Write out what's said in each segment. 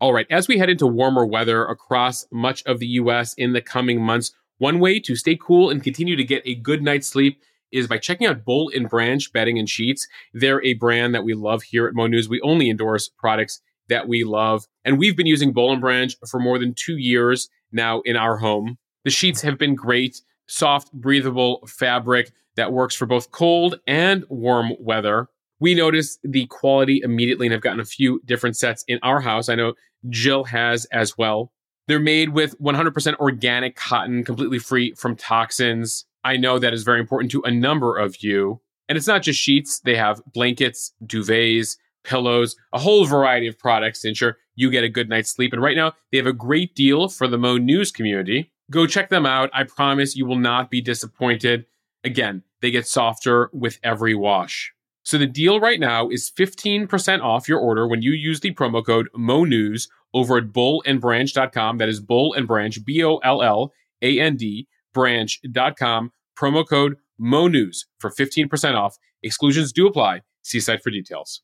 All right, as we head into warmer weather across much of the U.S. in the coming months, one way to stay cool and continue to get a good night's sleep is by checking out Boll & Branch Bedding and Sheets. They're a brand that we love here at MoNews. We only endorse products that we love. And we've been using Boll & Branch for more than 2 years now in our home. The sheets have been great, soft, breathable fabric that works for both cold and warm weather. We noticed the quality immediately and have gotten a few different sets in our house. I know Jill has as well. They're made with 100% organic cotton, completely free from toxins. I know that is very important to a number of you. And it's not just sheets. They have blankets, duvets, pillows, a whole variety of products to ensure you get a good night's sleep. And right now, they have a great deal for the MoNews community. Go check them out. I promise you will not be disappointed. Again, they get softer with every wash. So the deal right now is 15% off your order when you use the promo code MoNews over at bollandbranch.com. That is Boll & Branch, B-O-L-L-A-N-D, branch.com. Promo code MoNews for 15% off. Exclusions do apply. See site for details.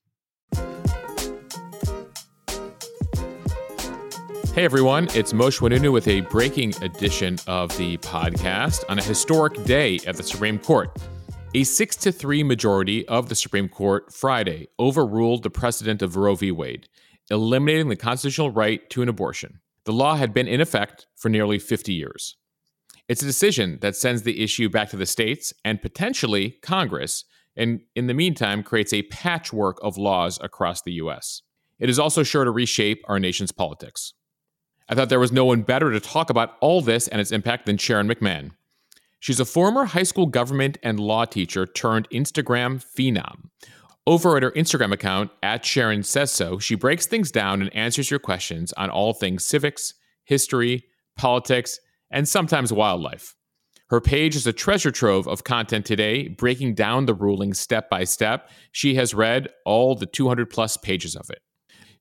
Hey everyone, it's Mosheh Oinounou with a breaking edition of the podcast on a historic day at the Supreme Court. A 6-3 majority of the Supreme Court Friday overruled the precedent of Roe v. Wade, eliminating the constitutional right to an abortion. The law had been in effect for nearly 50 years. It's a decision that sends the issue back to the states and potentially Congress, and in the meantime creates a patchwork of laws across the U.S. It is also sure to reshape our nation's politics. I thought there was no one better to talk about all this and its impact than Sharon McMahon. She's a former high school government and law teacher turned Instagram phenom. Over at her Instagram account, @SharonSaysSo, she breaks things down and answers your questions on all things civics, history, politics, and sometimes wildlife. Her page is a treasure trove of content today, breaking down the ruling step by step. She has read all the 200-plus pages of it.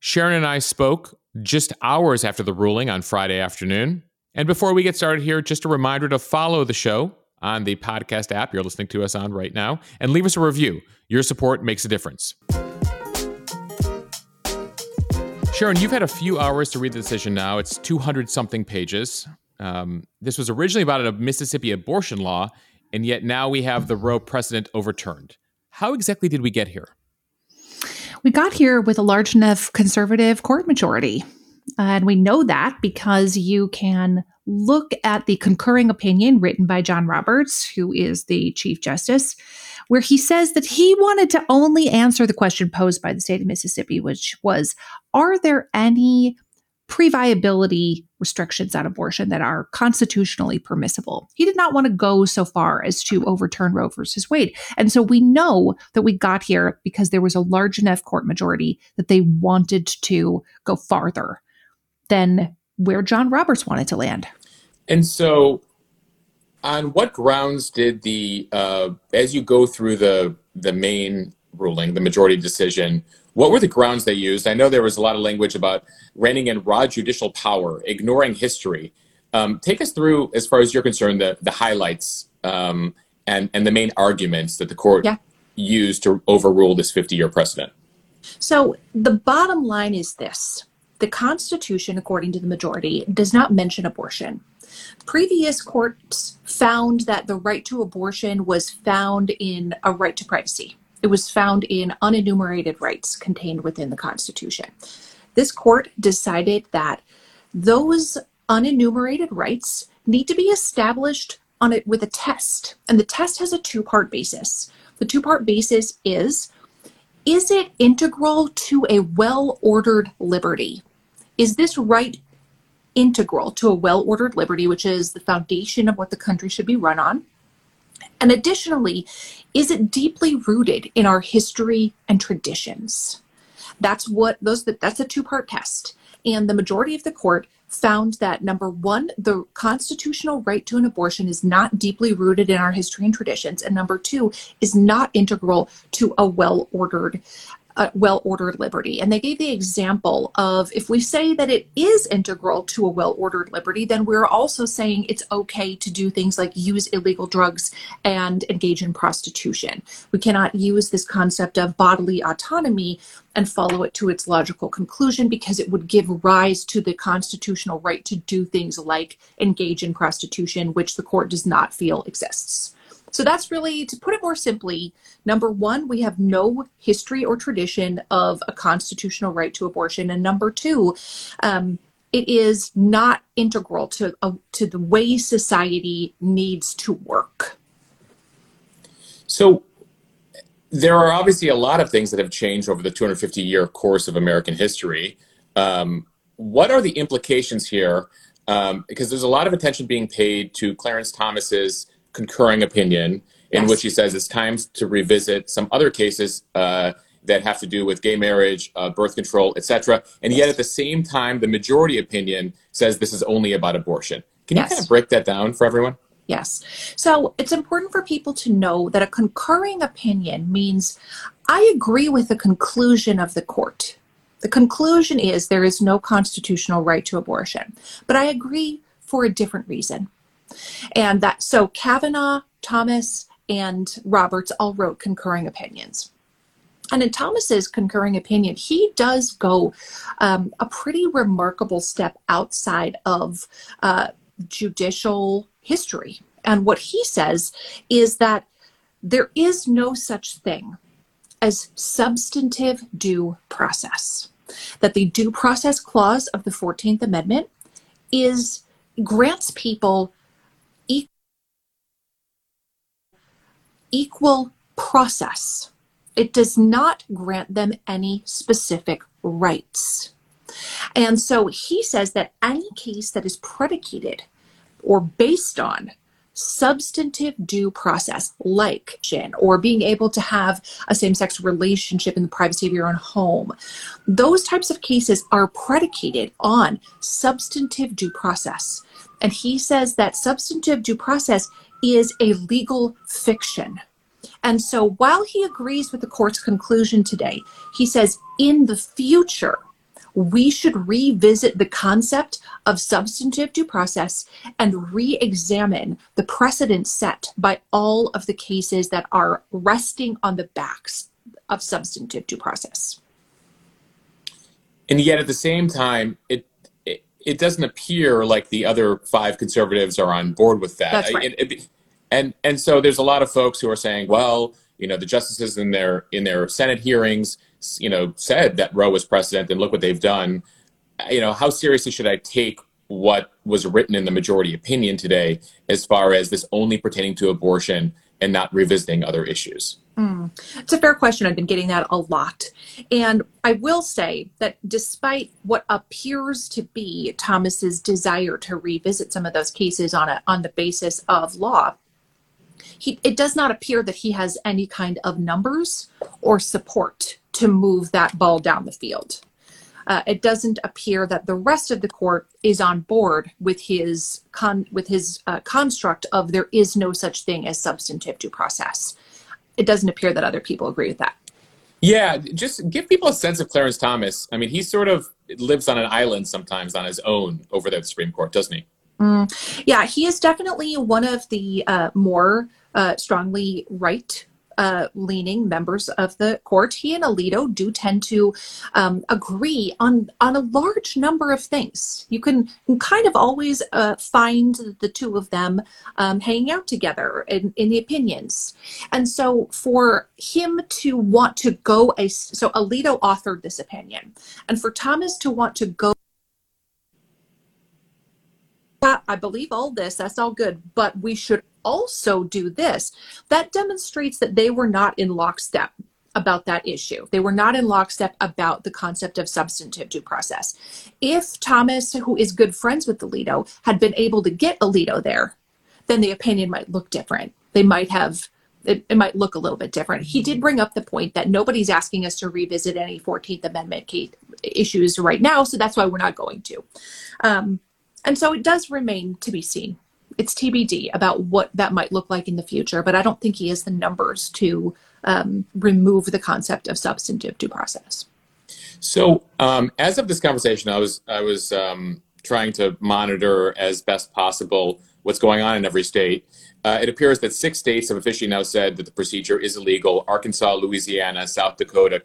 Sharon and I spoke just hours after the ruling on Friday afternoon. And before we get started here, just a reminder to follow the show on the podcast app you're listening to us on right now and leave us a review. Your support makes a difference. Sharon, you've had a few hours to read the decision now. It's 200-something pages. This was originally about a Mississippi abortion law, and yet now we have the Roe precedent overturned. How exactly did we get here? We got here with a large enough conservative court majority. And we know that because you can look at the concurring opinion written by John Roberts, who is the Chief Justice, where he says that he wanted to only answer the question posed by the state of Mississippi, which was, are there any pre-viability restrictions on abortion that are constitutionally permissible? He did not want to go so far as to overturn Roe versus Wade. And so we know that we got here because there was a large enough court majority that they wanted to go farther than where John Roberts wanted to land. And so on what grounds did the, as you go through the main ruling, the majority decision, what were the grounds they used? I know there was a lot of language about reining in raw judicial power, ignoring history. Take us through, as far as you're concerned, the highlights and the main arguments that the court used to overrule this 50-year precedent. So the bottom line is this. The Constitution, according to the majority, does not mention abortion. Previous courts found that the right to abortion was found in a right to privacy. It was found in unenumerated rights contained within the Constitution. This court decided that those unenumerated rights need to be established on it with a test. And the test has a two-part basis. The two-part basis is it integral to a well-ordered liberty? Is this right integral to a well-ordered liberty, which is the foundation of what the country should be run on? And additionally, is it deeply rooted in our history and traditions? That's a two-part test. And the majority of the court found that, number one, the constitutional right to an abortion is not deeply rooted in our history and traditions. And number two, is not integral to a well-ordered well-ordered liberty. And they gave the example of, if we say that it is integral to a well-ordered liberty, then we're also saying it's okay to do things like use illegal drugs and engage in prostitution. We cannot use this concept of bodily autonomy and follow it to its logical conclusion, because it would give rise to the constitutional right to do things like engage in prostitution, which the court does not feel exists. So that's really, to put it more simply, number one, we have no history or tradition of a constitutional right to abortion. And number two, it is not integral to the way society needs to work. So there are obviously a lot of things that have changed over the 250-year course of American history. What are the implications here? Because there's a lot of attention being paid to Clarence Thomas's concurring opinion, in which he says it's time to revisit some other cases that have to do with gay marriage, birth control, etc. And yet at the same time, the majority opinion says this is only about abortion. Can you kind of break that down for everyone? Yes. So it's important for people to know that a concurring opinion means I agree with the conclusion of the court. The conclusion is there is no constitutional right to abortion, but I agree for a different reason. And that, so Kavanaugh, Thomas, and Roberts all wrote concurring opinions. And in Thomas's concurring opinion, he does go a pretty remarkable step outside of judicial history. And what he says is that there is no such thing as substantive due process, that the due process clause of the 14th Amendment grants people equal process. It does not grant them any specific rights. And so he says that any case that is predicated or based on substantive due process, like or being able to have a same-sex relationship in the privacy of your own home, those types of cases are predicated on substantive due process. And he says that substantive due process is a legal fiction. And so while he agrees with the court's conclusion today, he says in the future, we should revisit the concept of substantive due process and re-examine the precedent set by all of the cases that are resting on the backs of substantive due process. And yet at the same time, it doesn't appear like the other five conservatives are on board with that. That's right. And so there's a lot of folks who are saying, well, you know, the justices in their Senate hearings, you know, said that Roe was precedent and look what they've done. You know, how seriously should I take what was written in the majority opinion today as far as this only pertaining to abortion and not revisiting other issues? It's a fair question. I've been getting that a lot. And I will say that despite what appears to be Thomas's desire to revisit some of those cases on the basis of law, it does not appear that he has any kind of numbers or support to move that ball down the field. It doesn't appear that the rest of the court is on board with his construct of there is no such thing as substantive due process. It doesn't appear that other people agree with that. Yeah, just give people a sense of Clarence Thomas. I mean, he sort of lives on an island sometimes on his own over the Supreme Court, doesn't he? Yeah, he is definitely one of the more strongly right leaning members of the court. He and Alito do tend to agree on a large number of things. You can kind of always find the two of them hanging out together in the opinions. And so for him to want to go, so Alito authored this opinion, and for Thomas to want to go, I believe all this, that's all good, but we should also do this. That demonstrates that they were not in lockstep about that issue. They were not in lockstep about the concept of substantive due process. If Thomas, who is good friends with Alito, had been able to get Alito there, then the opinion might look different. They might have, it might look a little bit different. He did bring up the point that nobody's asking us to revisit any 14th Amendment issues right now, so that's why we're not going to. And so it does remain to be seen. It's TBD about what that might look like in the future, but I don't think he has the numbers to remove the concept of substantive due process. So as of this conversation, I was trying to monitor as best possible what's going on in every state. It appears that 6 states have officially now said that the procedure is illegal: Arkansas, Louisiana, South Dakota,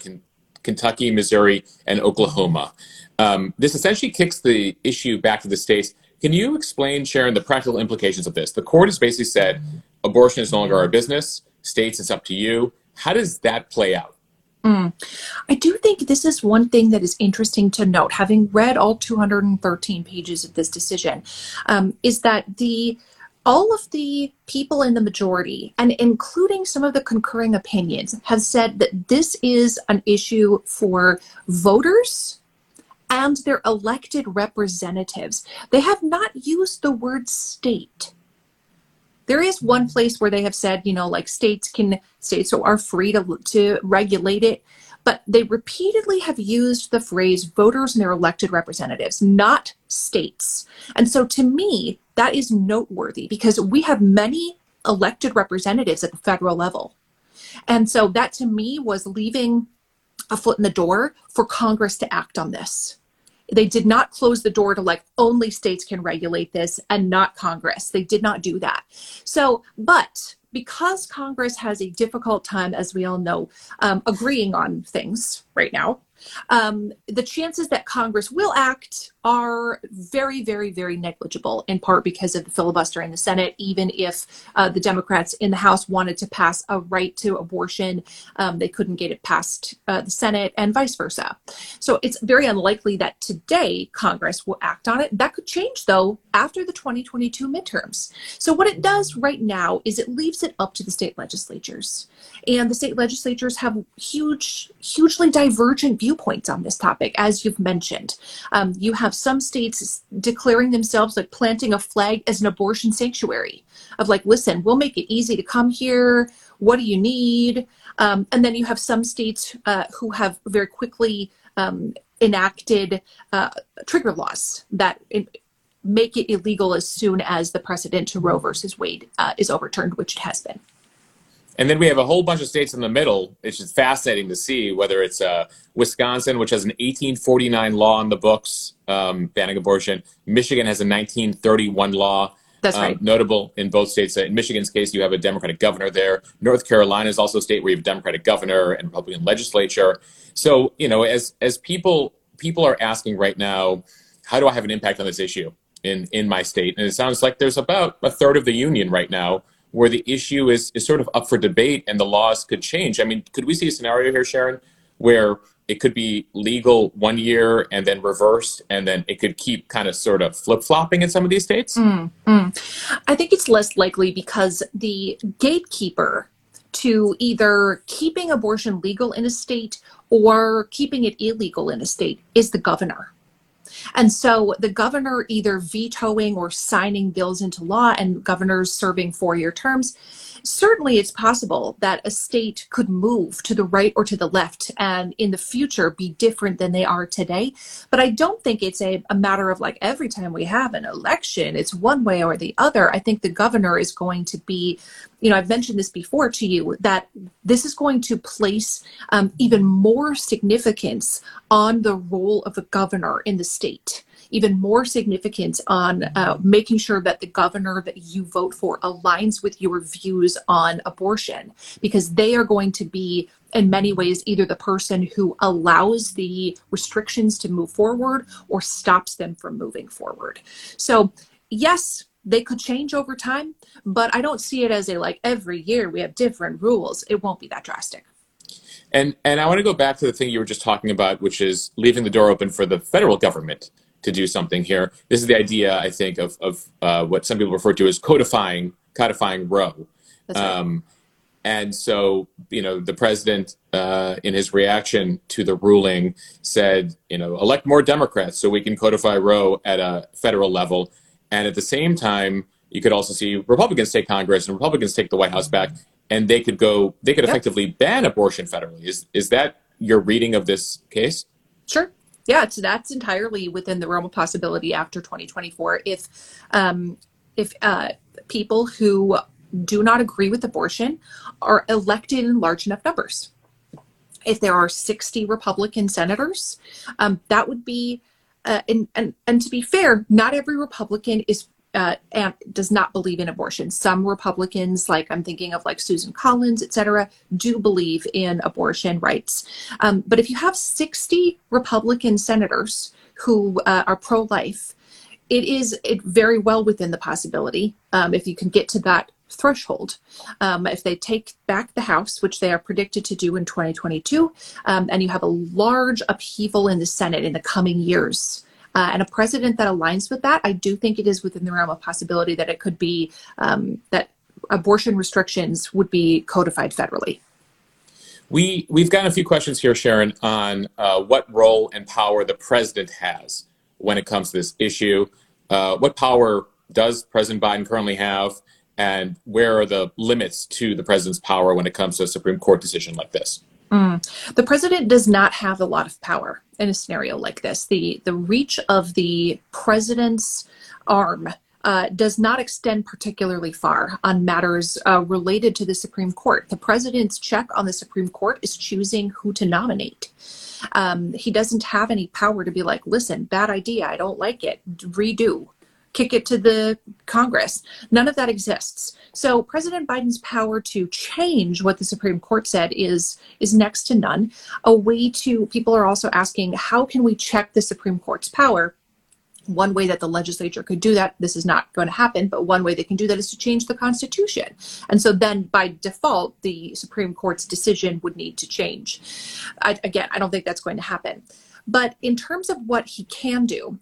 Kentucky, Missouri, and Oklahoma. This essentially kicks the issue back to the states. Can you explain, Sharon, the practical implications of this? The court has basically said abortion is no longer our business. States, it's up to you. How does that play out? I do think this is one thing that is interesting to note, having read all 213 pages of this decision, is that all of the people in the majority, and including some of the concurring opinions, have said that this is an issue for voters and their elected representatives. They have not used the word state. There is one place where they have said, states are free to regulate it, but they repeatedly have used the phrase voters and their elected representatives, not states. And so to me, that is noteworthy, because we have many elected representatives at the federal level. And so that to me was leaving a foot in the door for Congress to act on this. They did not close the door to only states can regulate this and not Congress. They did not do that. So, but because Congress has a difficult time, as we all know, agreeing on things right now, the chances that Congress will act are very, very, very negligible, in part because of the filibuster in the Senate. Even if the Democrats in the House wanted to pass a right to abortion, they couldn't get it past the Senate, and vice versa. So it's very unlikely that today Congress will act on it. That could change, though, after the 2022 midterms. So what it does right now is it leaves it up to the state legislatures. And the state legislatures have hugely divergent viewpoints on this topic, as you've mentioned. You have some states declaring themselves planting a flag as an abortion sanctuary of listen, we'll make it easy to come here. What do you need? And then you have some states who have very quickly enacted trigger laws that make it illegal as soon as the precedent to Roe versus Wade is overturned, which it has been. And then we have a whole bunch of states in the middle. It's just fascinating to see whether it's Wisconsin, which has an 1849 law on the books banning abortion. Michigan has a 1931 law. That's right. Notable in both states. In Michigan's case, you have a Democratic governor there. North Carolina is also a state where you have a Democratic governor and Republican legislature. So, as people are asking right now, how do I have an impact on this issue in my state? And it sounds like there's about a third of the union right now where the issue is sort of up for debate and the laws could change. I mean, could we see a scenario here, Sharon, where it could be legal one year and then reversed, and then it could keep kind of sort of flip-flopping in some of these states? I think it's less likely because the gatekeeper to either keeping abortion legal in a state or keeping it illegal in a state is the governor. And so the governor either vetoing or signing bills into law, and governors serving 4-year terms, certainly it's possible that a state could move to the right or to the left and in the future be different than they are today. But I don't think it's a matter of every time we have an election, it's one way or the other. I think the governor is going to be, I've mentioned this before to you, that this is going to place even more significance on the role of the governor in the state, even more significance on making sure that the governor that you vote for aligns with your views on abortion, because they are going to be, in many ways, either the person who allows the restrictions to move forward or stops them from moving forward. So, yes, they could change over time, but I don't see it as every year we have different rules. It won't be that drastic. And I want to go back to the thing you were just talking about, which is leaving the door open for the federal government to do something here. This is the idea, I think, of what some people refer to as codifying Roe. That's right. And so, the president, in his reaction to the ruling, said, elect more Democrats so we can codify Roe at a federal level. And at the same time, you could also see Republicans take Congress and Republicans take the White House back, and they could effectively ban abortion federally. Is that your reading of this case? Sure. Yeah, so that's entirely within the realm of possibility after 2024 if people who do not agree with abortion are elected in large enough numbers. If there are 60 Republican senators, that would be, and to be fair, not every Republican is and does not believe in abortion. Some Republicans, like I'm thinking of like Susan Collins, et cetera, do believe in abortion rights. But if you have 60 Republican senators who are pro-life, it very well within the possibility, if you can get to that threshold, if they take back the House, which they are predicted to do in 2022, and you have a large upheaval in the Senate in the coming years, and a president that aligns with that, I do think it is within the realm of possibility that it could be that abortion restrictions would be codified federally. We've got a few questions here, Sharon, on what role and power the president has when it comes to this issue. What power does President Biden currently have, and where are the limits to the president's power when it comes to a Supreme Court decision like this? The president does not have a lot of power in a scenario like this. The reach of the president's arm does not extend particularly far on matters related to the Supreme Court. The president's check on the Supreme Court is choosing who to nominate. He doesn't have any power to be like, listen, bad idea, I don't like it, redo, kick it to the Congress. None of that exists. So President Biden's power to change what the Supreme Court said is next to none. People are also asking, how can we check the Supreme Court's power? One way that the legislature could do that, this is not going to happen, but one way they can do that is to change the Constitution. And so then by default, the Supreme Court's decision would need to change. I don't think that's going to happen. But in terms of what he can do,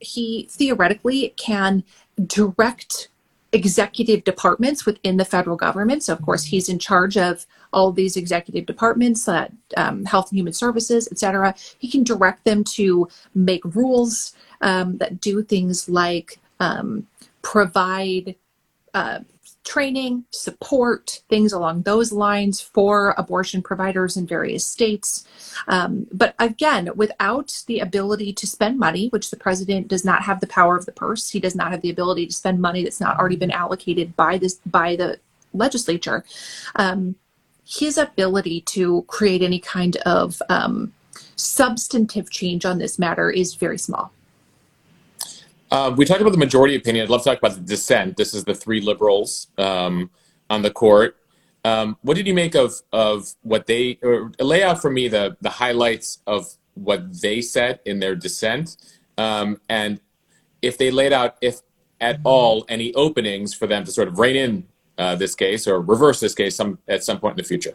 he theoretically can direct executive departments within the federal government. So of course, he's in charge of all these executive departments, Health and Human Services, et cetera. He can direct them to make rules that do things like provide training, support, things along those lines for abortion providers in various states. But again, without the ability to spend money, which the president does not have the power of the purse, he does not have the ability to spend money that's not already been allocated by the legislature, his ability to create any kind of substantive change on this matter is very small. We talked about the majority opinion. I'd love to talk about the dissent. This is the three liberals on the court. What did you make of what they, or lay out for me the highlights of what they said in their dissent, and if they laid out, if at all, any openings for them to sort of rein in this case or reverse this case at some point in the future?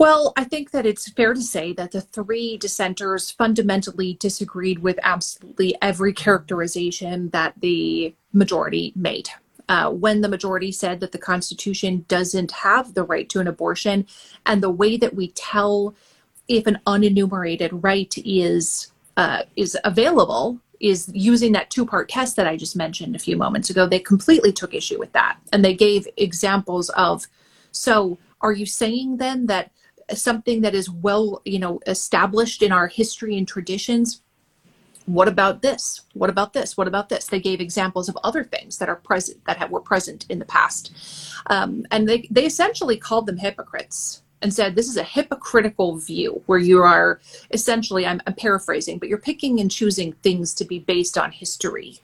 Well, I think that it's fair to say that the three dissenters fundamentally disagreed with absolutely every characterization that the majority made. When the majority said that the Constitution doesn't have the right to an abortion, and the way that we tell if an unenumerated right is available is using that two-part test that I just mentioned a few moments ago, they completely took issue with that. And they gave examples of, so are you saying then that something that is well, established in our history and traditions. What about this? What about this? What about this? They gave examples of other things that are present, that were present in the past. And they essentially called them hypocrites and said, this is a hypocritical view where you are essentially, I'm paraphrasing, but you're picking and choosing things to be based on history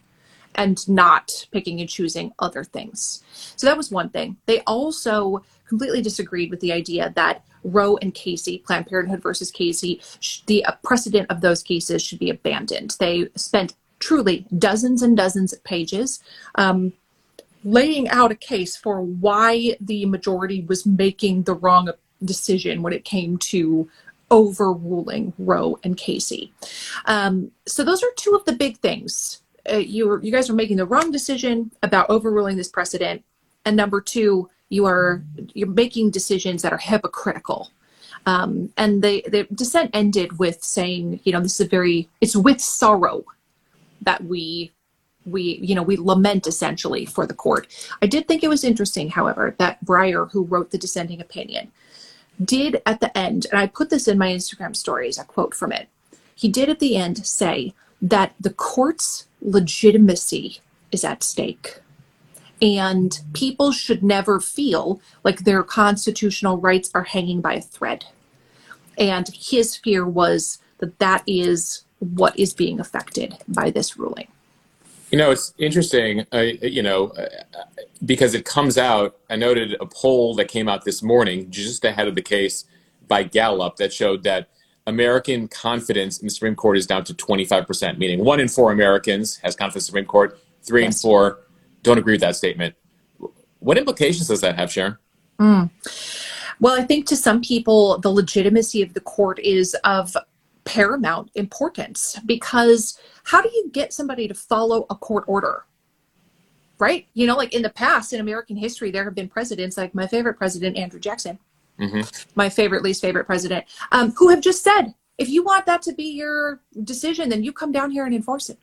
and not picking and choosing other things. So that was one thing. They also completely disagreed with the idea that Roe and Casey, Planned Parenthood versus Casey, the precedent of those cases should be abandoned. They spent truly dozens and dozens of pages laying out a case for why the majority was making the wrong decision when it came to overruling Roe and Casey. So those are two of the big things. You guys are making the wrong decision about overruling this precedent. And number two, you're making decisions that are hypocritical. And the dissent ended with saying, this is it's with sorrow that we lament essentially for the court. I did think it was interesting, however, that Breyer, who wrote the dissenting opinion, did at the end, and I put this in my Instagram stories, a quote from it. He did at the end say that the court's legitimacy is at stake. And people should never feel like their constitutional rights are hanging by a thread. And his fear was that that is what is being affected by this ruling. You know, it's interesting, because it comes out, I noted a poll that came out this morning, just ahead of the case by Gallup, that showed that American confidence in the Supreme Court is down to 25%, meaning 1 in 4 Americans has confidence in the Supreme Court, 3 in 4 don't agree with that statement. What implications does that have, Sharon? Well, I think to some people, the legitimacy of the court is of paramount importance, because how do you get somebody to follow a court order, right? You know, like in the past, in American history, there have been presidents, like my favorite president, Andrew Jackson, my favorite, least favorite president, who have just said, if you want that to be your decision, then you come down here and enforce it.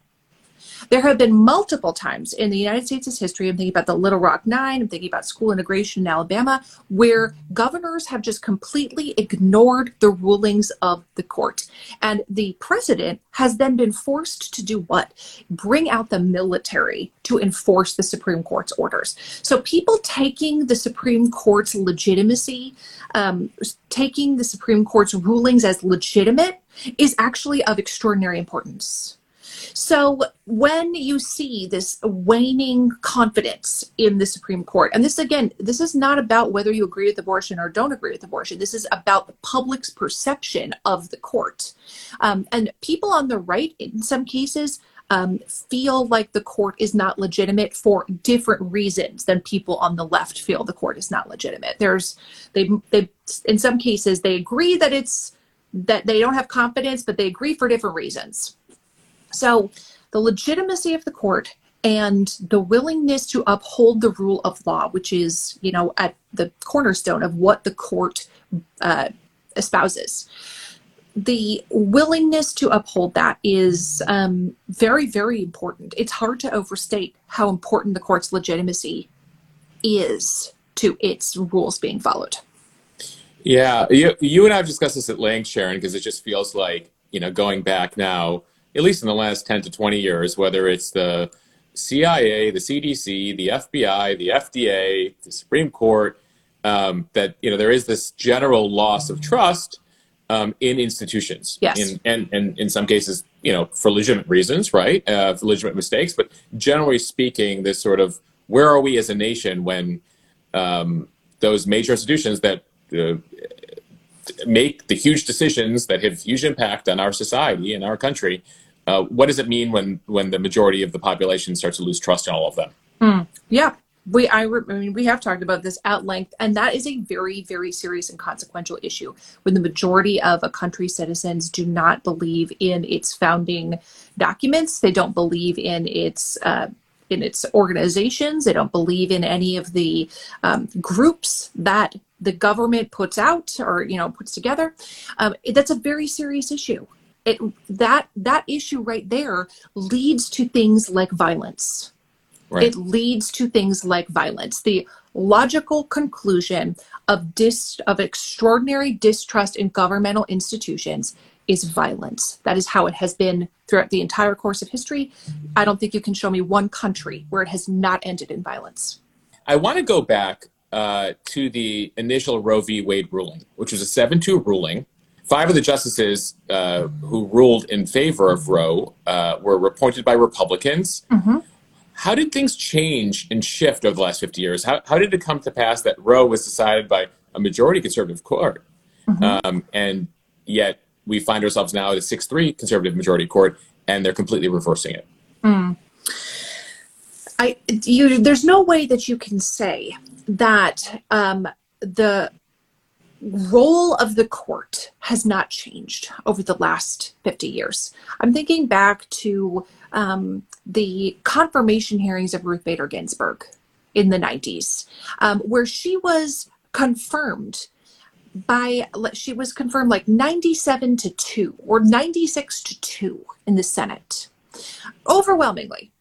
There have been multiple times in the United States' history, I'm thinking about the Little Rock Nine, I'm thinking about school integration in Alabama, where governors have just completely ignored the rulings of the court. And the president has then been forced to do what? Bring out the military to enforce the Supreme Court's orders. So people taking the Supreme Court's legitimacy, taking the Supreme Court's rulings as legitimate, is actually of extraordinary importance. So when you see this waning confidence in the Supreme Court, and this, again, this is not about whether you agree with abortion or don't agree with abortion. This is about the public's perception of the court. And people on the right, in some cases, feel like the court is not legitimate for different reasons than people on the left feel the court is not legitimate. They in some cases, they agree that it's, that they don't have confidence, but they agree for different reasons. So the legitimacy of the court and the willingness to uphold the rule of law, which is, you know, at the cornerstone of what the court espouses, the willingness to uphold that is very, very important. It's hard to overstate how important the court's legitimacy is to its rules being followed. Yeah, you and I have discussed this at length, Sharon, because it just feels like, you know, going back now, at least in the last 10 to 20 years, whether it's the CIA, the CDC, the FBI, the FDA, the Supreme Court, that, you know, there is this general loss of trust in institutions. Yes. And in some cases, you know, for legitimate reasons, right? For legitimate mistakes. But generally speaking, this sort of, where are we as a nation when those major institutions that make the huge decisions that have huge impact on our society and our country, what does it mean when the majority of the population starts to lose trust in all of them? Yeah, we have talked about this at length, and that is a very, very serious and consequential issue. When the majority of a country's citizens do not believe in its founding documents, they don't believe in its organizations, they don't believe in any of the groups that the government puts out or, you know, puts together, that's a very serious issue. That issue right there leads to things like violence. Right. It leads to things like violence. The logical conclusion of extraordinary distrust in governmental institutions is violence. That is how it has been throughout the entire course of history. I don't think you can show me one country where it has not ended in violence. I want to go back to the initial Roe v. Wade ruling, which was a 7-2 ruling. 5 of the justices who ruled in favor of Roe were appointed by Republicans. Mm-hmm. How did things change and shift over the last 50 years? How did it come to pass that Roe was decided by a majority conservative court? Mm-hmm. And yet we find ourselves now at a 6-3 conservative majority court, and they're completely reversing it. There's no way that you can say that the role of the court has not changed over the last 50 years. I'm thinking back to the confirmation hearings of Ruth Bader Ginsburg in the 90s, where she was confirmed like 97-2 or 96-2 in the Senate, overwhelmingly.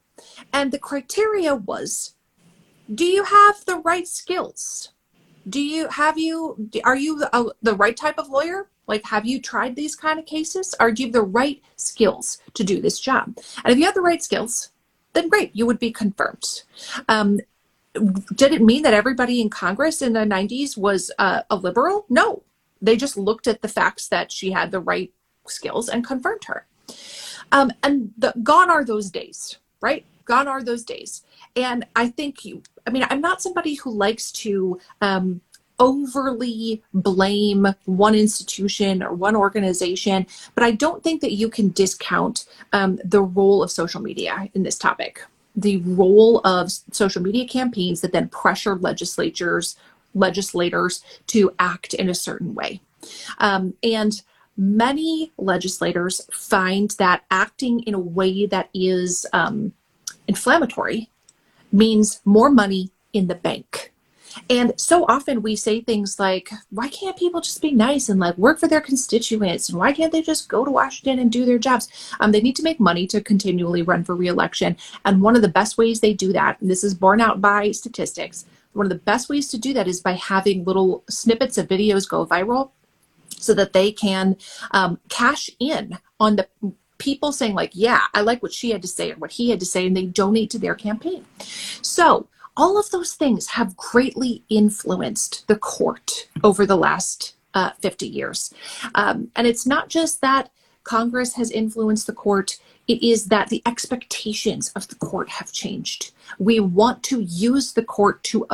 And the criteria was, do you have the right skills? Are you the right type of lawyer? Like, have you tried these kind of cases? Or do you have the right skills to do this job? And if you have the right skills, then great, you would be confirmed. Did it mean that everybody in Congress in the 90s was a liberal? No, they just looked at the facts that she had the right skills and confirmed her. Gone are those days, right? Gone are those days. And I think I'm not somebody who likes to overly blame one institution or one organization, but I don't think that you can discount the role of social media in this topic. The role of social media campaigns that then pressure legislators to act in a certain way. And many legislators find that acting in a way that is inflammatory means more money in the bank. And so often we say things like, why can't people just be nice and like work for their constituents? And why can't they just go to Washington and do their jobs? They need to make money to continually run for reelection. And one of the best ways they do that, and this is borne out by statistics, one of the best ways to do that is by having little snippets of videos go viral so that they can cash in on the people saying like, yeah, I like what she had to say or what he had to say, and they donate to their campaign. So all of those things have greatly influenced the court over the last 50 years. And it's not just that Congress has influenced the court, it is that the expectations of the court have changed. We want to use the court to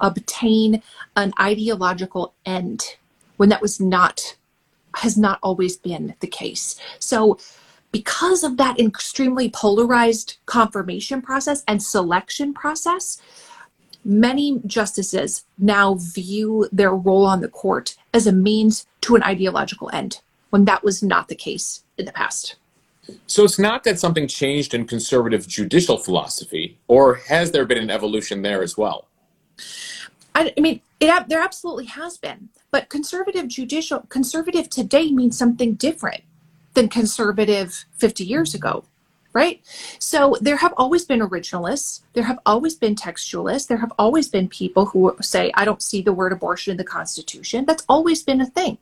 obtain an ideological end when that has not always been the case. So because of that extremely polarized confirmation process and selection process, many justices now view their role on the court as a means to an ideological end, when that was not the case in the past. So it's not that something changed in conservative judicial philosophy, or has there been an evolution there as well? There absolutely has been, but conservative today means something different than conservative 50 years ago, right? So there have always been originalists, there have always been textualists, there have always been people who say, I don't see the word abortion in the Constitution. That's always been a thing.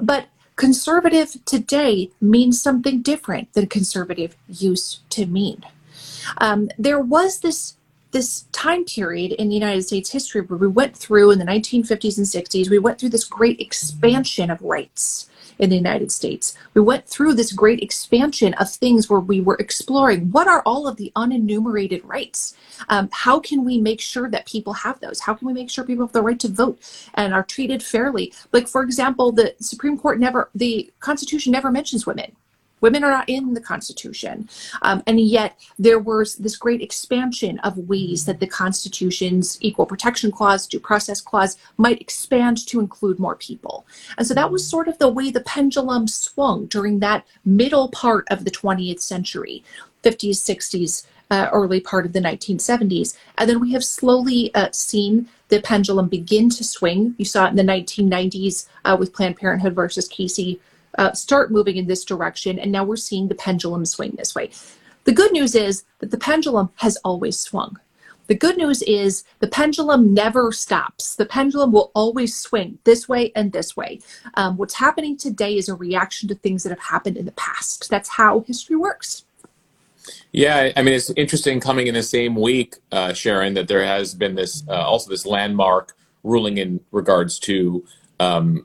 But conservative today means something different than conservative used to mean. There was this time period in the United States history where we went through, in the 1950s and 60s, we went through this great expansion of rights in the United States. We went through this great expansion of things where we were exploring, what are all of the unenumerated rights? How can we make sure that people have those? How can we make sure people have the right to vote and are treated fairly? Like, for example, the Constitution never mentions women. Women are not in the Constitution. And yet there was this great expansion of ways that the Constitution's Equal Protection Clause, Due Process Clause might expand to include more people. And so that was sort of the way the pendulum swung during that middle part of the 20th century, 50s, 60s, early part of the 1970s. And then we have slowly seen the pendulum begin to swing. You saw it in the 1990s with Planned Parenthood versus Casey, start moving in this direction, and now we're seeing the pendulum swing this way. The good news is that the pendulum has always swung. The good news is the pendulum never stops. The pendulum will always swing this way and this way. What's happening today is a reaction to things that have happened in the past. That's how history works. Yeah, it's interesting coming in the same week, Sharon, that there has been this also this landmark ruling in regards to gun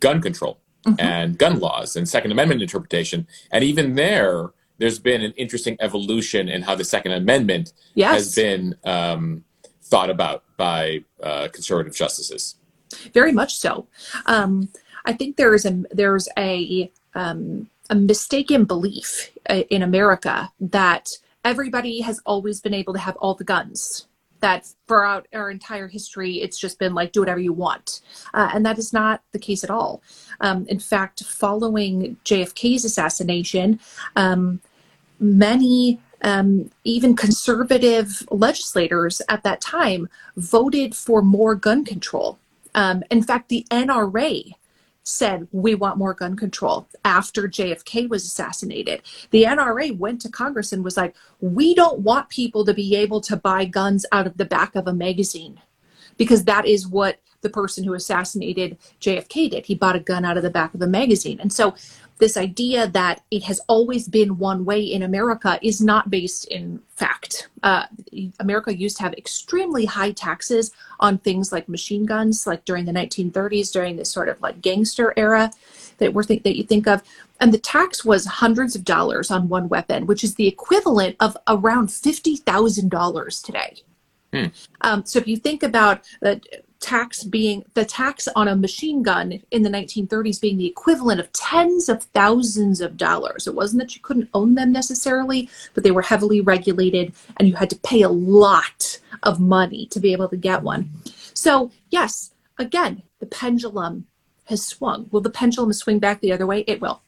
control. Mm-hmm. And gun laws and Second Amendment interpretation. And even there's been an interesting evolution in how the Second Amendment has been thought about by conservative justices. Very much so. I think there's a mistaken belief in America that everybody has always been able to have all the guns. That throughout our entire history, it's just been like, do whatever you want. And that is not the case at all. In fact, following JFK's assassination, many even conservative legislators at that time voted for more gun control. In fact, the NRA said, we want more gun control after JFK was assassinated. The NRA went to Congress and was like, we don't want people to be able to buy guns out of the back of a magazine, because that is what the person who assassinated JFK did. He bought a gun out of the back of a magazine. And so this idea that it has always been one way in America is not based in fact. America used to have extremely high taxes on things like machine guns, like during the 1930s, during this sort of like gangster era that you think of. And the tax was hundreds of dollars on one weapon, which is the equivalent of around $50,000 today. So if you think about the tax on a machine gun in the 1930s being the equivalent of tens of thousands of dollars. It wasn't that you couldn't own them necessarily, but they were heavily regulated and you had to pay a lot of money to be able to get one. So yes, again, the pendulum has swung. Will the pendulum swing back the other way? It will.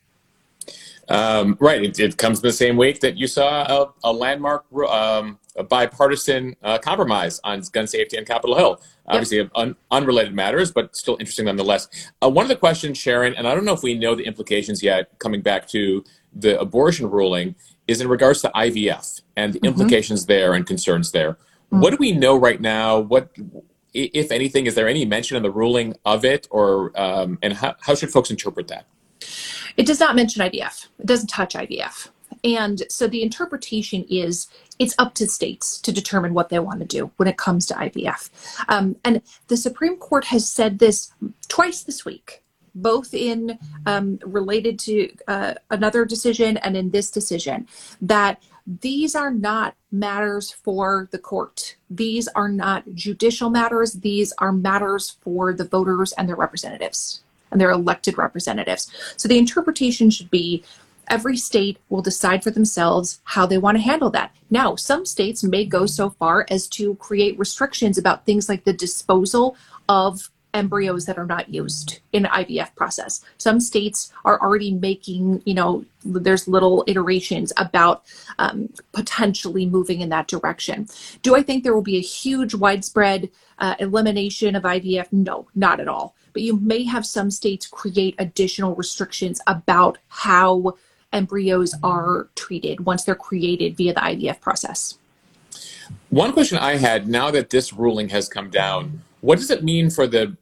Right. It comes the same week that you saw a landmark a bipartisan compromise on gun safety on Capitol Hill. Obviously, unrelated matters, but still interesting nonetheless. One of the questions, Sharon, and I don't know if we know the implications yet, coming back to the abortion ruling, is in regards to IVF and the implications there and concerns there. What do we know right now? What, if anything, is there any mention in the ruling of it, or and how should folks interpret that? It does not mention IVF. It doesn't touch IVF. And so the interpretation is it's up to states to determine what they want to do when it comes to IVF. And the Supreme Court has said this twice this week, both in related to another decision and in this decision, that these are not matters for the court. These are not judicial matters. These are matters for the voters and their representatives and their elected representatives. So the interpretation should be every state will decide for themselves how they want to handle that. Now, some states may go so far as to create restrictions about things like the disposal of embryos that are not used in the IVF process. Some states are already making, there's little iterations about potentially moving in that direction. Do I think there will be a huge widespread elimination of IVF? No, not at all. But you may have some states create additional restrictions about how embryos are treated once they're created via the IVF process. One question I had, now that this ruling has come down, what does it mean for the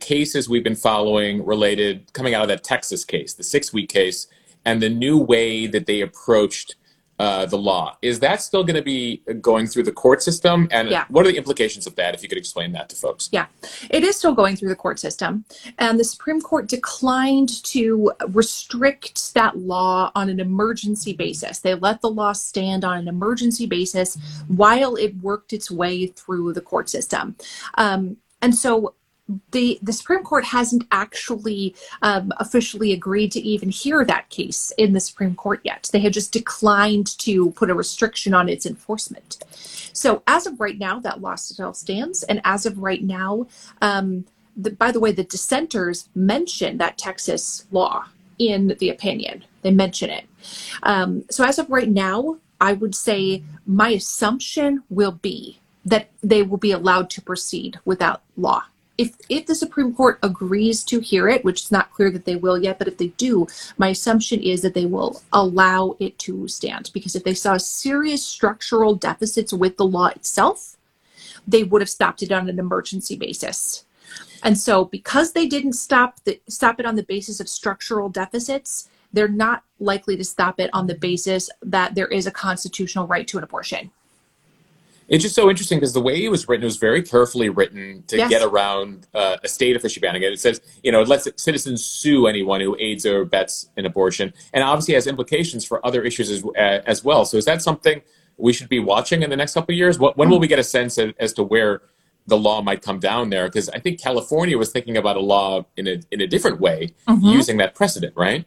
cases we've been following related, coming out of that Texas case, the 6-week case, and the new way that they approached the law? Is that still going to be going through the court system? And what are the implications of that, if you could explain that to folks? Yeah, it is still going through the court system. And the Supreme Court declined to restrict that law on an emergency basis. They let the law stand on an emergency basis while it worked its way through the court system. And so the Supreme Court hasn't actually officially agreed to even hear that case in the Supreme Court yet. They had just declined to put a restriction on its enforcement. So as of right now, that law still stands. And as of right now, by the way, the dissenters mention that Texas law in the opinion. They mention it. So as of right now, I would say my assumption will be that they will be allowed to proceed without law. If the Supreme Court agrees to hear it, which is not clear that they will yet, but if they do, my assumption is that they will allow it to stand. Because if they saw serious structural deficits with the law itself, they would have stopped it on an emergency basis. And so because they didn't stop it on the basis of structural deficits, they're not likely to stop it on the basis that there is a constitutional right to an abortion. It's just so interesting because the way it was written, it was very carefully written to get around a state official banning it. It says, it lets citizens sue anyone who aids or abets an abortion, and obviously has implications for other issues as well. So is that something we should be watching in the next couple of years? When will we get a sense as to where the law might come down there? Because I think California was thinking about a law in a different way, using that precedent, right?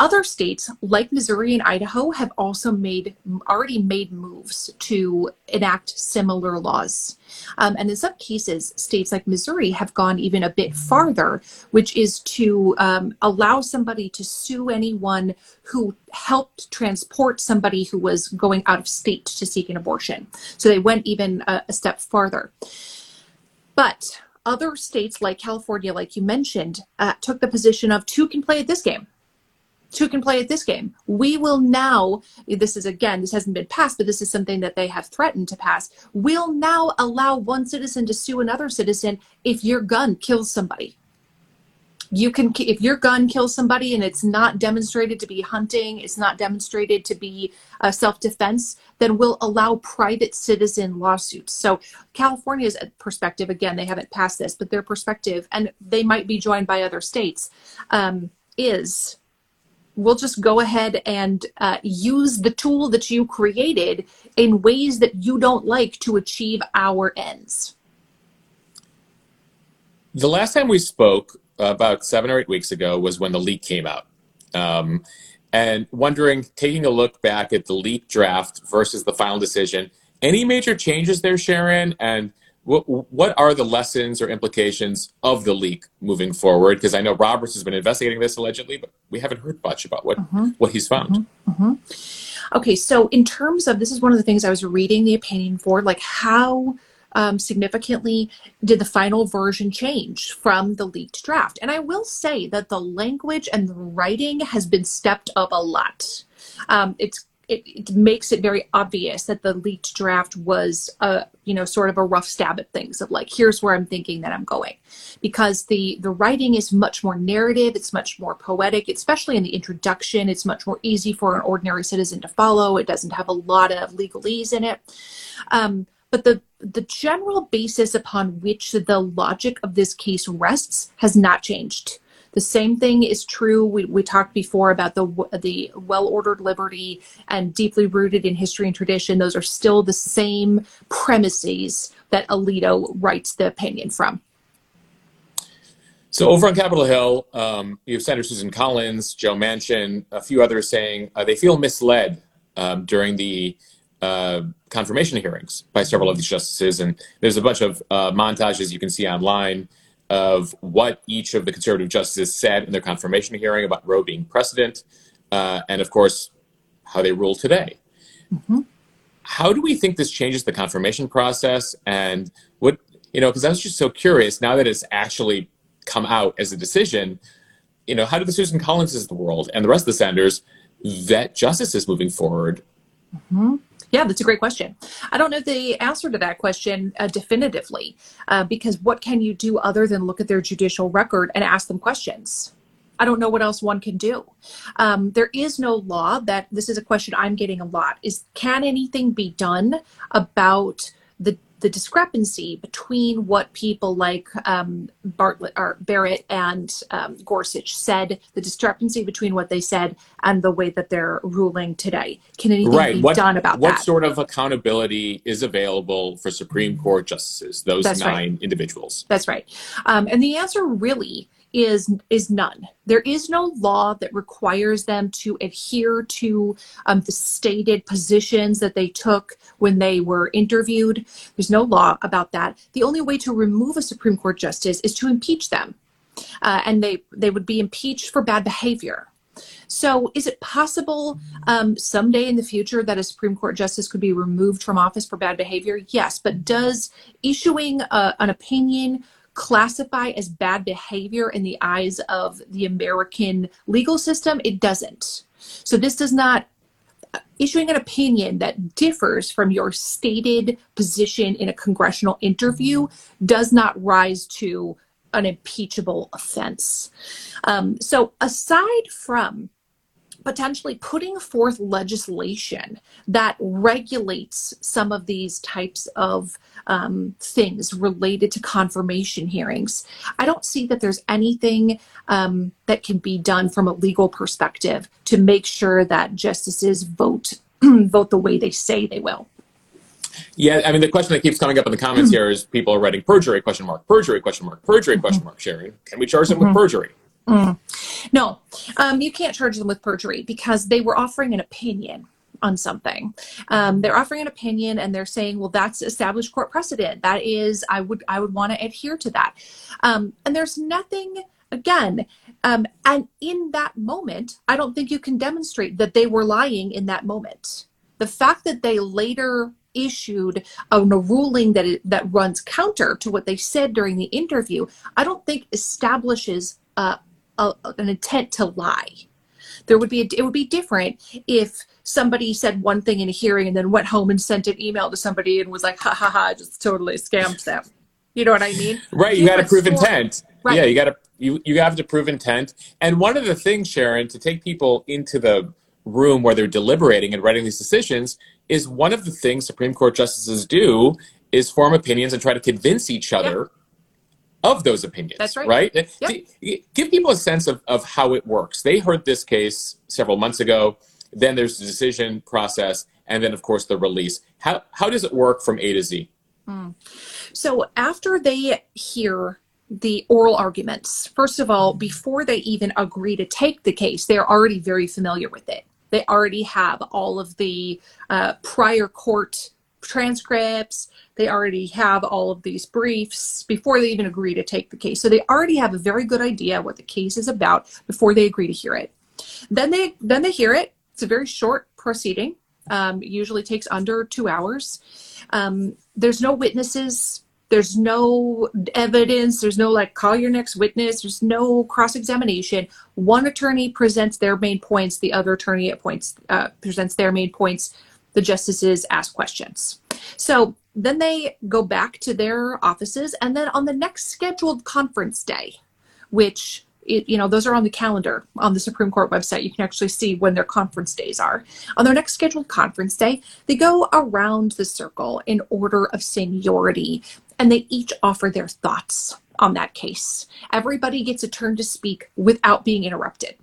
Other states like Missouri and Idaho have also already made moves to enact similar laws. And in some cases, states like Missouri have gone even a bit farther, which is to allow somebody to sue anyone who helped transport somebody who was going out of state to seek an abortion. So they went even a step farther. But other states like California, like you mentioned, took the position of two can play at this game. We will now, this hasn't been passed, but this is something that they have threatened to pass. We'll now allow one citizen to sue another citizen if your gun kills somebody. you can, if your gun kills somebody and it's not demonstrated to be hunting, it's not demonstrated to be self-defense, then we'll allow private citizen lawsuits. So California's perspective, again, they haven't passed this, but their perspective, and they might be joined by other states, is we'll just go ahead and use the tool that you created in ways that you don't like to achieve our ends. The last time we spoke, about 7 or 8 weeks ago, was when the leak came out. And wondering, taking a look back at the leak draft versus the final decision, any major changes there, Sharon? And what are the lessons or implications of the leak moving forward? Because I know Roberts has been investigating this allegedly, but we haven't heard much about what he's found. Okay, so in terms of, this is one of the things I was reading the opinion for, like how significantly did the final version change from the leaked draft. And I will say that the language and the writing has been stepped up a lot. It makes it very obvious that the leaked draft was sort of a rough stab at things of like, here's where I'm thinking that I'm going, because the writing is much more narrative. It's much more poetic, especially in the introduction. It's much more easy for an ordinary citizen to follow. It doesn't have a lot of legalese in it. But the general basis upon which the logic of this case rests has not changed. The same thing is true. We talked before about the well-ordered liberty and deeply rooted in history and tradition. Those are still the same premises that Alito writes the opinion from. So over on Capitol Hill, you have Senator Susan Collins, Joe Manchin, a few others saying they feel misled during the confirmation hearings by several of these justices. And there's a bunch of montages you can see online of what each of the conservative justices said in their confirmation hearing about Roe being precedent, and of course, how they rule today. How do we think this changes the confirmation process? And what, because I was just so curious, now that it's actually come out as a decision, how do the Susan Collinses of the world and the rest of the senators vet justices moving forward? Yeah, that's a great question. I don't know the answer to that question definitively, because what can you do other than look at their judicial record and ask them questions? I don't know what else one can do. There is no law that, this is a question I'm getting a lot, is can anything be done about the discrepancy between what people like Barrett and Gorsuch said, the discrepancy between what they said and the way that they're ruling today. Can anything be done about that? What sort of accountability is available for Supreme Court justices, those nine individuals? That's right. And the answer really is none. There is no law that requires them to adhere to the stated positions that they took when they were interviewed. There's no law about that. The only way to remove a Supreme Court justice is to impeach them. And they would be impeached for bad behavior. So is it possible someday in the future that a Supreme Court justice could be removed from office for bad behavior? Yes, but does issuing an opinion classify as bad behavior in the eyes of the American legal system? It doesn't. So this does not, issuing an opinion that differs from your stated position in a congressional interview does not rise to an impeachable offense. So aside from potentially putting forth legislation that regulates some of these types of things related to confirmation hearings, I don't see that there's anything that can be done from a legal perspective to make sure that justices vote the way they say they will. Yeah, I mean, the question that keeps coming up in the comments here is people are writing perjury, question mark, perjury, question mark, perjury, question mark, Sharon. Can we charge them with perjury? No, you can't charge them with perjury because they were offering an opinion on something. They're offering an opinion and they're saying, well, that's established court precedent. That is, I would want to adhere to that. And there's nothing, again, and in that moment, I don't think you can demonstrate that they were lying in that moment. The fact that they later issued a ruling that runs counter to what they said during the interview, I don't think establishes an intent to lie. There would be it would be different if somebody said one thing in a hearing and then went home and sent an email to somebody and was like, ha ha ha, I just totally scammed them. You know what I mean? Right. You got to prove intent. Right. Yeah, you got to You have to prove intent. And one of the things, Sharon, to take people into the room where they're deliberating and writing these decisions is one of the things Supreme Court justices do is form opinions and try to convince each other of those opinions. That's right. Right? Yep. Give people a sense of how it works. They heard this case several months ago. Then there's the decision process. And then, of course, the release. How does it work from A to Z? So after they hear the oral arguments, first of all, before they even agree to take the case, they're already very familiar with it. They already have all of the prior court transcripts. They already have all of these briefs before they even agree to take the case. So they already have a very good idea what the case is about before they agree to hear it. Then they hear it. It's a very short proceeding. Usually takes under 2 hours. There's no witnesses. There's no evidence. There's no call your next witness. There's no cross-examination. One attorney presents their main points. The other attorney presents their main points. The justices ask questions. So then they go back to their offices. And then on the next scheduled conference day, which those are on the calendar on the Supreme Court website. You can actually see when their conference days are. On their next scheduled conference day, they go around the circle in order of seniority, and they each offer their thoughts on that case. Everybody gets a turn to speak without being interrupted.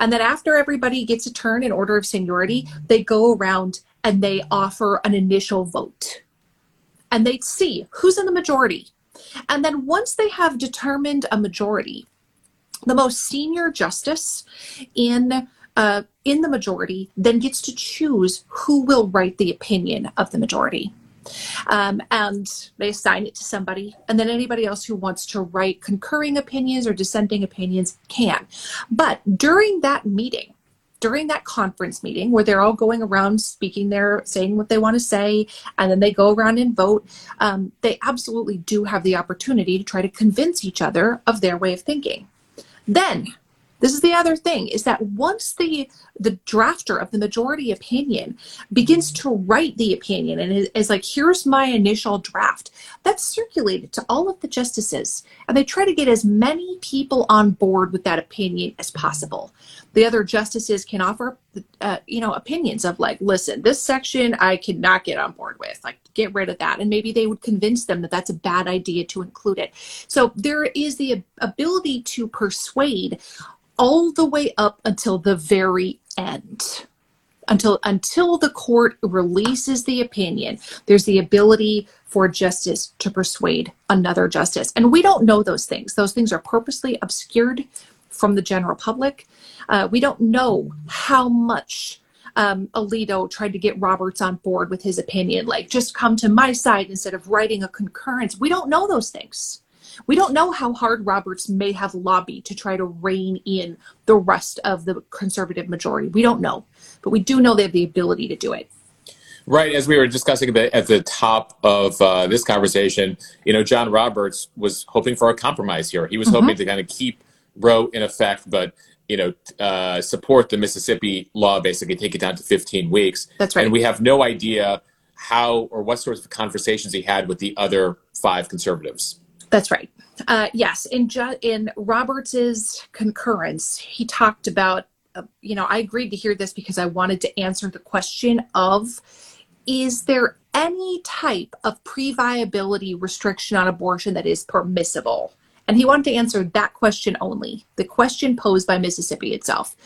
And then after everybody gets a turn in order of seniority, they go around and they offer an initial vote. And they see who's in the majority. And then once they have determined a majority, the most senior justice in the majority then gets to choose who will write the opinion of the majority. And they assign it to somebody, and then anybody else who wants to write concurring opinions or dissenting opinions can. But during that meeting, during that conference meeting where they're all going around speaking, they're saying what they want to say, and then they go around and vote, they absolutely do have the opportunity to try to convince each other of their way of thinking. Then, this is the other thing, is that once the drafter of the majority opinion begins to write the opinion and is like, here's my initial draft, that's circulated to all of the justices. And they try to get as many people on board with that opinion as possible. The other justices can offer, opinions of listen, this section I cannot get on board with, get rid of that. And maybe they would convince them that that's a bad idea to include it. So there is the ability to persuade all the way up until the very end. Until the court releases the opinion, there's the ability for justice to persuade another justice. And we don't know those things. Those things are purposely obscured from the general public. We don't know how much Alito tried to get Roberts on board with his opinion, just come to my side instead of writing a concurrence. We don't know those things. We don't know how hard Roberts may have lobbied to try to rein in the rest of the conservative majority. We don't know, but we do know they have the ability to do it. Right. As we were discussing a bit at the top of this conversation, John Roberts was hoping for a compromise here. He was hoping to kind of keep Roe in effect, but support the Mississippi law, basically take it down to 15 weeks. That's right. And we have no idea how or what sorts of conversations he had with the other five conservatives. That's right. Yes. In Roberts's concurrence, he talked about, I agreed to hear this because I wanted to answer the question of, is there any type of pre-viability restriction on abortion that is permissible? And he wanted to answer that question only, the question posed by Mississippi itself.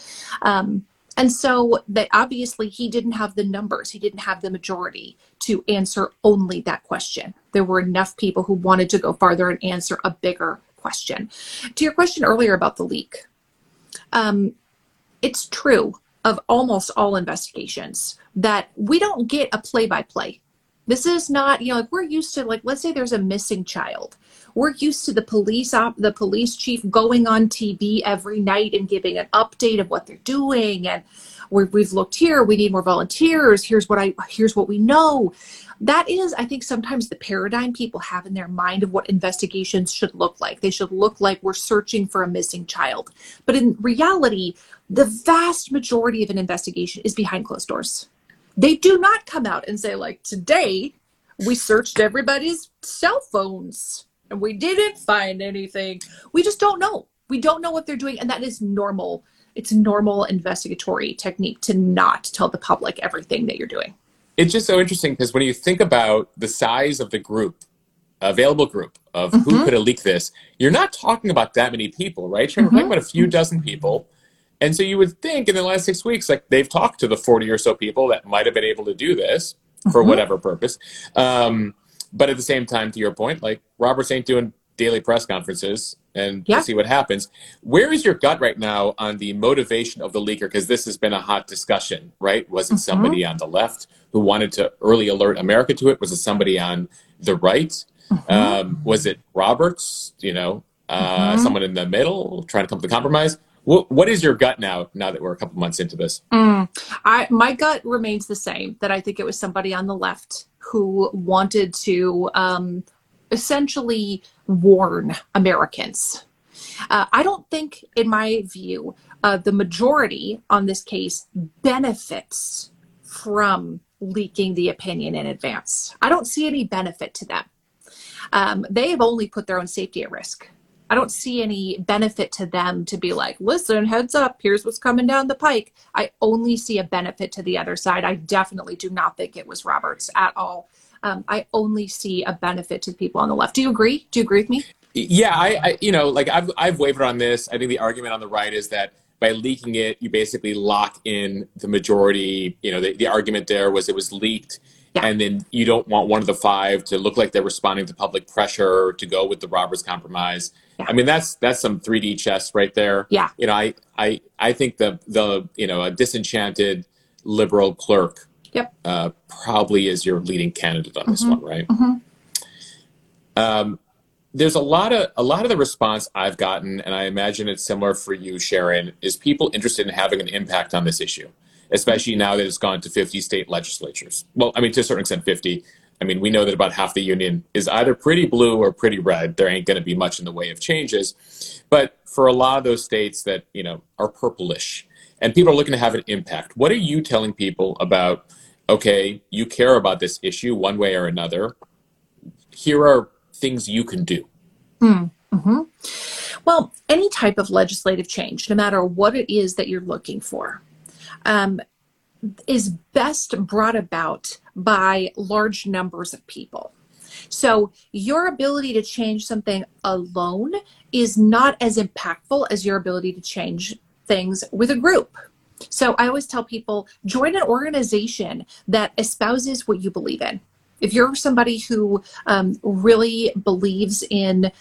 And so that obviously he didn't have the numbers. He didn't have the majority to answer only that question. There were enough people who wanted to go farther and answer a bigger question. To your question earlier about the leak, it's true of almost all investigations that we don't get a play-by-play. This is not, we're used to, let's say there's a missing child. We're used to the police chief going on TV every night and giving an update of what they're doing. And we've looked here, we need more volunteers. Here's what we know. That is, I think, sometimes the paradigm people have in their mind of what investigations should look like. They should look like we're searching for a missing child. But in reality, the vast majority of an investigation is behind closed doors. They do not come out and say, today we searched everybody's cell phones. and we didn't find anything. We just don't know. We don't know what they're doing. And that is normal. It's normal investigatory technique to not tell the public everything that you're doing. It's just so interesting because when you think about the size of the group, available group of mm-hmm. who could have leaked this, you're not talking about that many people, right? You're mm-hmm. talking about a few dozen people. And so you would think in the last 6 weeks, like they've talked to the 40 or so people that might have been able to do this for mm-hmm. whatever purpose. But at the same time, to your point, like Roberts ain't doing daily press conferences and we'll see what happens. Where is your gut right now on the motivation of the leaker? Because this has been a hot discussion, right? Was it mm-hmm. somebody on the left who wanted to early alert America to it? Was it somebody on the right? Mm-hmm. Was it Roberts, you know, mm-hmm. someone in the middle trying to come to compromise? What is your gut now that we're a couple months into this? My gut remains the same, that I think it was somebody on the left who wanted to essentially warn Americans. I don't think, in my view, the majority on this case benefits from leaking the opinion in advance. I don't see any benefit to them. They have only put their own safety at risk. I don't see any benefit to them to be like, listen, heads up, here's what's coming down the pike. I only see a benefit to the other side. I definitely do not think it was Roberts at all. I only see a benefit to people on the left. Do you agree? Do you agree with me? Yeah, I you know, like I've wavered on this. I think the argument on the right is that by leaking it, you basically lock in the majority. You know, the argument there was it was leaked. Yeah. And then you don't want one of the five to look like they're responding to public pressure to go with the Roberts compromise. Yeah. I mean, that's some 3D chess right there. Yeah. You know, I think the you know, a disenchanted liberal clerk yep. Probably is your leading candidate on mm-hmm. this one, right? Mm-hmm. There's a lot of the response I've gotten, and I imagine it's similar for you, Sharon, is people interested in having an impact on this issue, especially now that it's gone to 50 state legislatures. Well, I mean, to a certain extent, 50. I mean, we know that about half the union is either pretty blue or pretty red. There ain't going to be much in the way of changes. But for a lot of those states that, you know, are purplish and people are looking to have an impact, what are you telling people about, okay, you care about this issue one way or another. Here are things you can do. Mm-hmm. Well, any type of legislative change, no matter what it is that you're looking for, is best brought about by large numbers of people. So your ability to change something alone is not as impactful as your ability to change things with a group. So I always tell people, join an organization that espouses what you believe in. If you're somebody who really believes in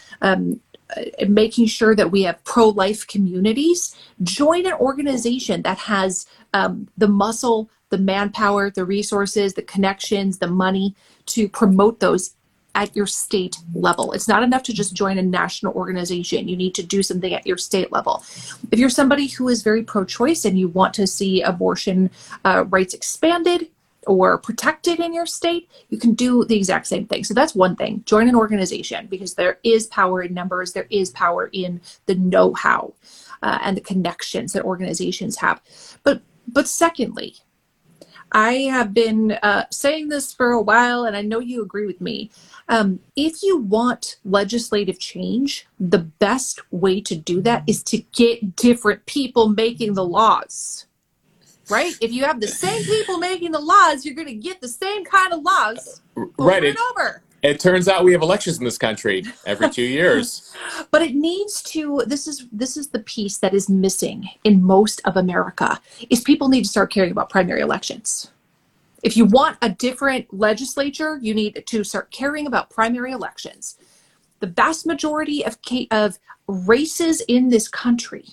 making sure that we have pro-life communities, join an organization that has the muscle, the manpower, the resources, the connections, the money to promote those at your state level. It's not enough to just join a national organization. You need to do something at your state level. If you're somebody who is very pro-choice and you want to see abortion rights expanded or protected in your state, you can do the exact same thing. So that's one thing. Join an organization, because there is power in numbers. There is power in the know-how and the connections that organizations have. But secondly, I have been saying this for a while, and I know you agree with me. If you want legislative change, the best way to do that is to get different people making the laws. Right? If you have the same people making the laws, you're going to get the same kind of laws over and over. It turns out we have elections in this country every 2 years. But it needs to, this is the piece that is missing in most of America, is people need to start caring about primary elections. If you want a different legislature, you need to start caring about primary elections. The vast majority of races in this country,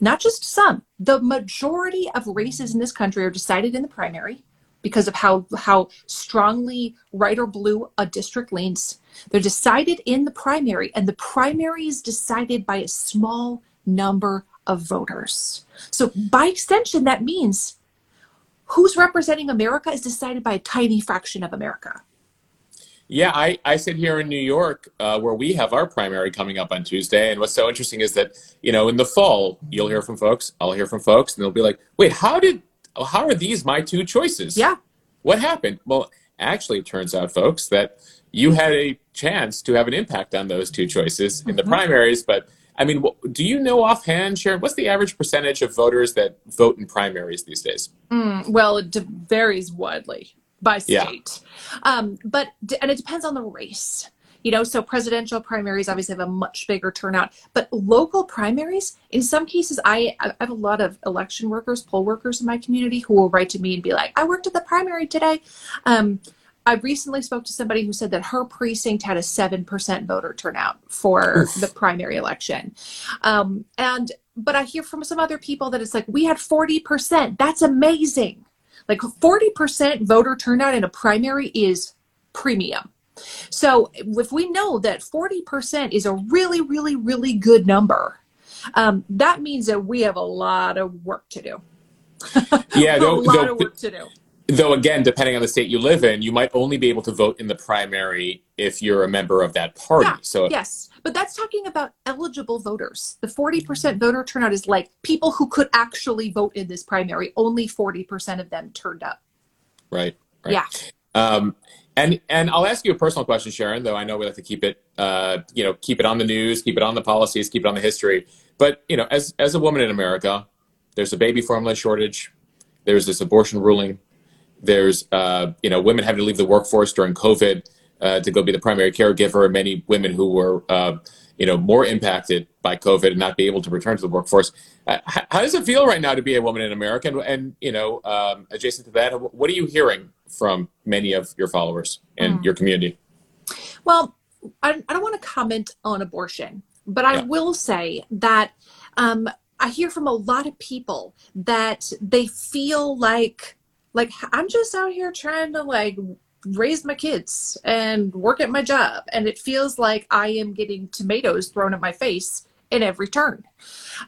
not just some, the majority of races in this country are decided in the primary because of how strongly right or blue a district leans. They're decided in the primary, and the primary is decided by a small number of voters. So by extension, that means who's representing America is decided by a tiny fraction of America. Yeah, I sit here in New York where we have our primary coming up on Tuesday. And what's so interesting is that, you know, in the fall, you'll hear from folks, I'll hear from folks, and they'll be like, wait, how are these my two choices? Yeah. What happened? Well, Actually, it turns out, folks, that you had a chance to have an impact on those two choices in the primaries. But I mean, do you know offhand, Sharon, what's the average percentage of voters that vote in primaries these days? Well, it varies widely by state. Yeah. But it depends on the race. You know, so presidential primaries obviously have a much bigger turnout, but local primaries, in some cases, I have a lot of election workers, poll workers in my community who will write to me and be like, I worked at the primary today. I recently spoke to somebody who said that her precinct had a 7% voter turnout for the primary election. But I hear from some other people that it's like, we had 40%. That's amazing. Like 40% voter turnout in a primary is premium. So if we know that 40% is a really, really, really good number, that means that we have a lot of work to do. Yeah, Though, again, depending on the state you live in, you might only be able to vote in the primary if you're a member of that party. Yeah, so yes, but that's talking about eligible voters. The 40% voter turnout is like people who could actually vote in this primary. Only 40% of them turned up. Right. Yeah. And I'll ask you a personal question, Sharon, though I know we like to keep it, keep it on the news, keep it on the policies, keep it on the history. But, you know, as a woman in America, there's a baby formula shortage. There's this abortion ruling. There's, women having to leave the workforce during COVID to go be the primary caregiver. Many women who were, more impacted by COVID and not be able to return to the workforce. How does it feel right now to be a woman in America? And adjacent to that, what are you hearing from many of your followers and your community? Well, I don't want to comment on abortion, but I will say that I hear from a lot of people that they feel like I'm just out here trying to raise my kids and work at my job. And it feels like I am getting tomatoes thrown at my face in every turn.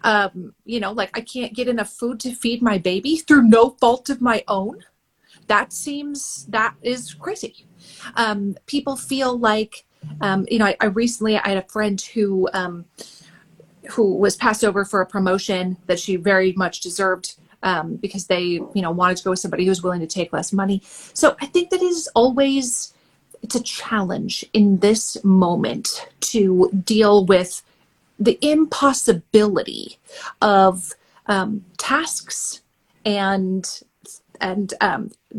I can't get enough food to feed my baby through no fault of my own. That is crazy. People feel like, I recently, I had a friend who was passed over for a promotion that she very much deserved, because they, wanted to go with somebody who was willing to take less money. So I think that is always, it's a challenge in this moment to deal with the impossibility of tasks and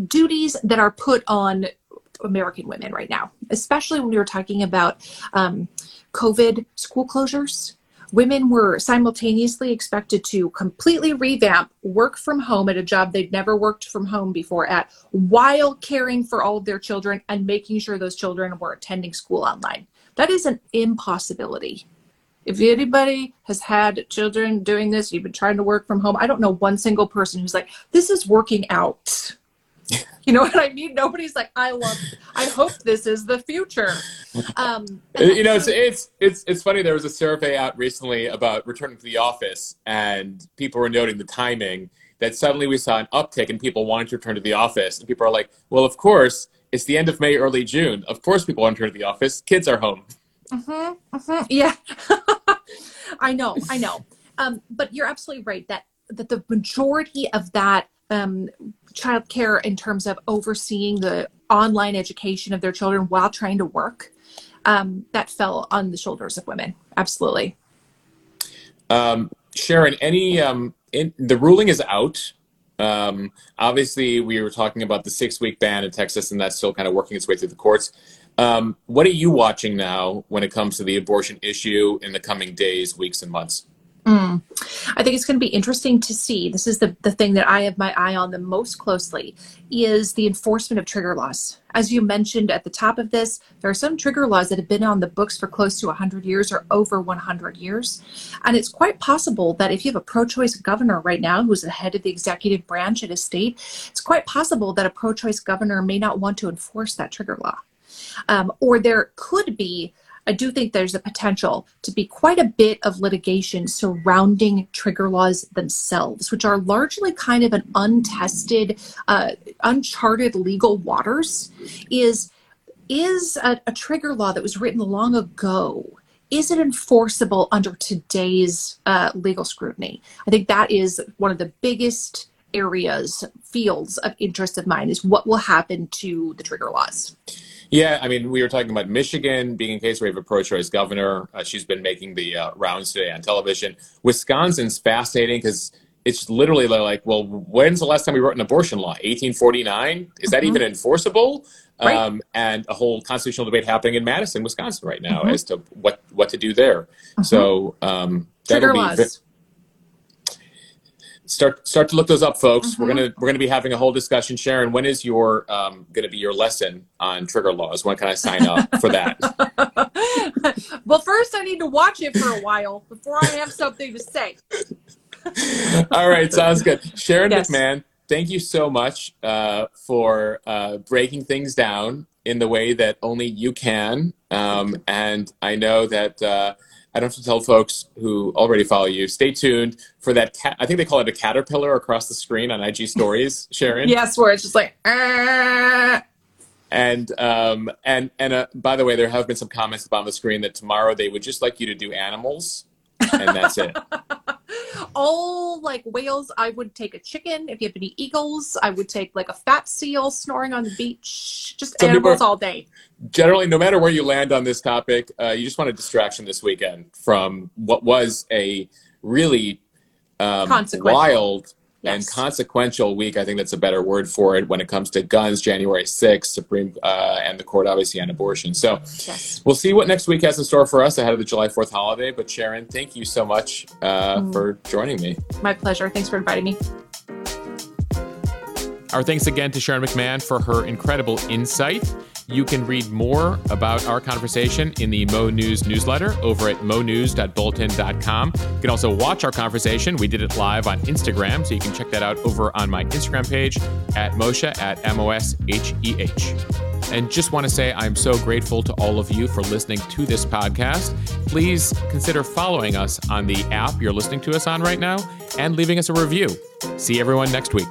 duties that are put on American women right now, especially when we were talking about COVID school closures. Women were simultaneously expected to completely revamp work from home at a job they'd never worked from home before at, while caring for all of their children and making sure those children were attending school online. That is an impossibility. If anybody has had children doing this, you've been trying to work from home, I don't know one single person who's like, this is working out. You know what I mean? Nobody's like, I hope this is the future. It's funny. There was a survey out recently about returning to the office, and people were noting the timing that suddenly we saw an uptick in people wanting to return to the office. And people are like, well, of course, it's the end of May, early June. Of course, people want to return to the office. Kids are home. Yeah. I know. But you're absolutely right that the majority of that childcare in terms of overseeing the online education of their children while trying to work, that fell on the shoulders of women. Absolutely. Sharon, the ruling is out. Obviously, we were talking about the 6-week ban in Texas, and that's still kind of working its way through the courts. What are you watching now when it comes to the abortion issue in the coming days, weeks, and months? I think it's going to be interesting to see. This is the thing that I have my eye on the most closely, is the enforcement of trigger laws. As you mentioned at the top of this, there are some trigger laws that have been on the books for close to 100 years or over 100 years. And it's quite possible that if you have a pro-choice governor right now who's the head of the executive branch at a state, it's quite possible that a pro-choice governor may not want to enforce that trigger law. Or there could be, I do think there's a potential to be quite a bit of litigation surrounding trigger laws themselves, which are largely kind of an untested, uncharted legal waters. Is a trigger law that was written long ago, is it enforceable under today's legal scrutiny? I think that is one of the biggest areas, fields of interest of mine is what will happen to the trigger laws. Yeah, I mean, we were talking about Michigan being a case where we have a pro-choice governor. She's been making the rounds today on television. Wisconsin's fascinating because it's literally like, well, when's the last time we wrote an abortion law? 1849? Is that even enforceable? Right. And a whole constitutional debate happening in Madison, Wisconsin right now as to what to do there. So trigger laws. Start to look those up, folks. We're gonna be having a whole discussion. Sharon, when is your gonna be your lesson on trigger laws? When can I sign up for that? Well, first I need to watch it for a while before I have something to say. All right, sounds good. Sharon McMahon, thank you so much for breaking things down in the way that only you can. And I know that I don't have to tell folks who already follow you, stay tuned for that. I think they call it a caterpillar across the screen on IG stories, Sharon. Yes, where it's just like, ah. And by the way, there have been some comments up on the screen that tomorrow they would just like you to do animals. And that's it. All like whales. I would take a chicken. If you have any eagles, I would take like a fat seal snoring on the beach. Just so animals all day. Generally, no matter where you land on this topic, you just want a distraction this weekend from what was a really wild and consequential week. I think that's a better word for it when it comes to guns, January 6th, Supreme and the court, obviously, on abortion. So we'll see what next week has in store for us ahead of the July 4th holiday. But Sharon, thank you so much for joining me. My pleasure. Thanks for inviting me. Our thanks again to Sharon McMahon for her incredible insight. You can read more about our conversation in the MoNews newsletter over at monews.bulletin.com. You can also watch our conversation. We did it live on Instagram, so you can check that out over on my Instagram page at Mosheh, at M-O-S-H-E-H. And just want to say I'm so grateful to all of you for listening to this podcast. Please consider following us on the app you're listening to us on right now and leaving us a review. See everyone next week.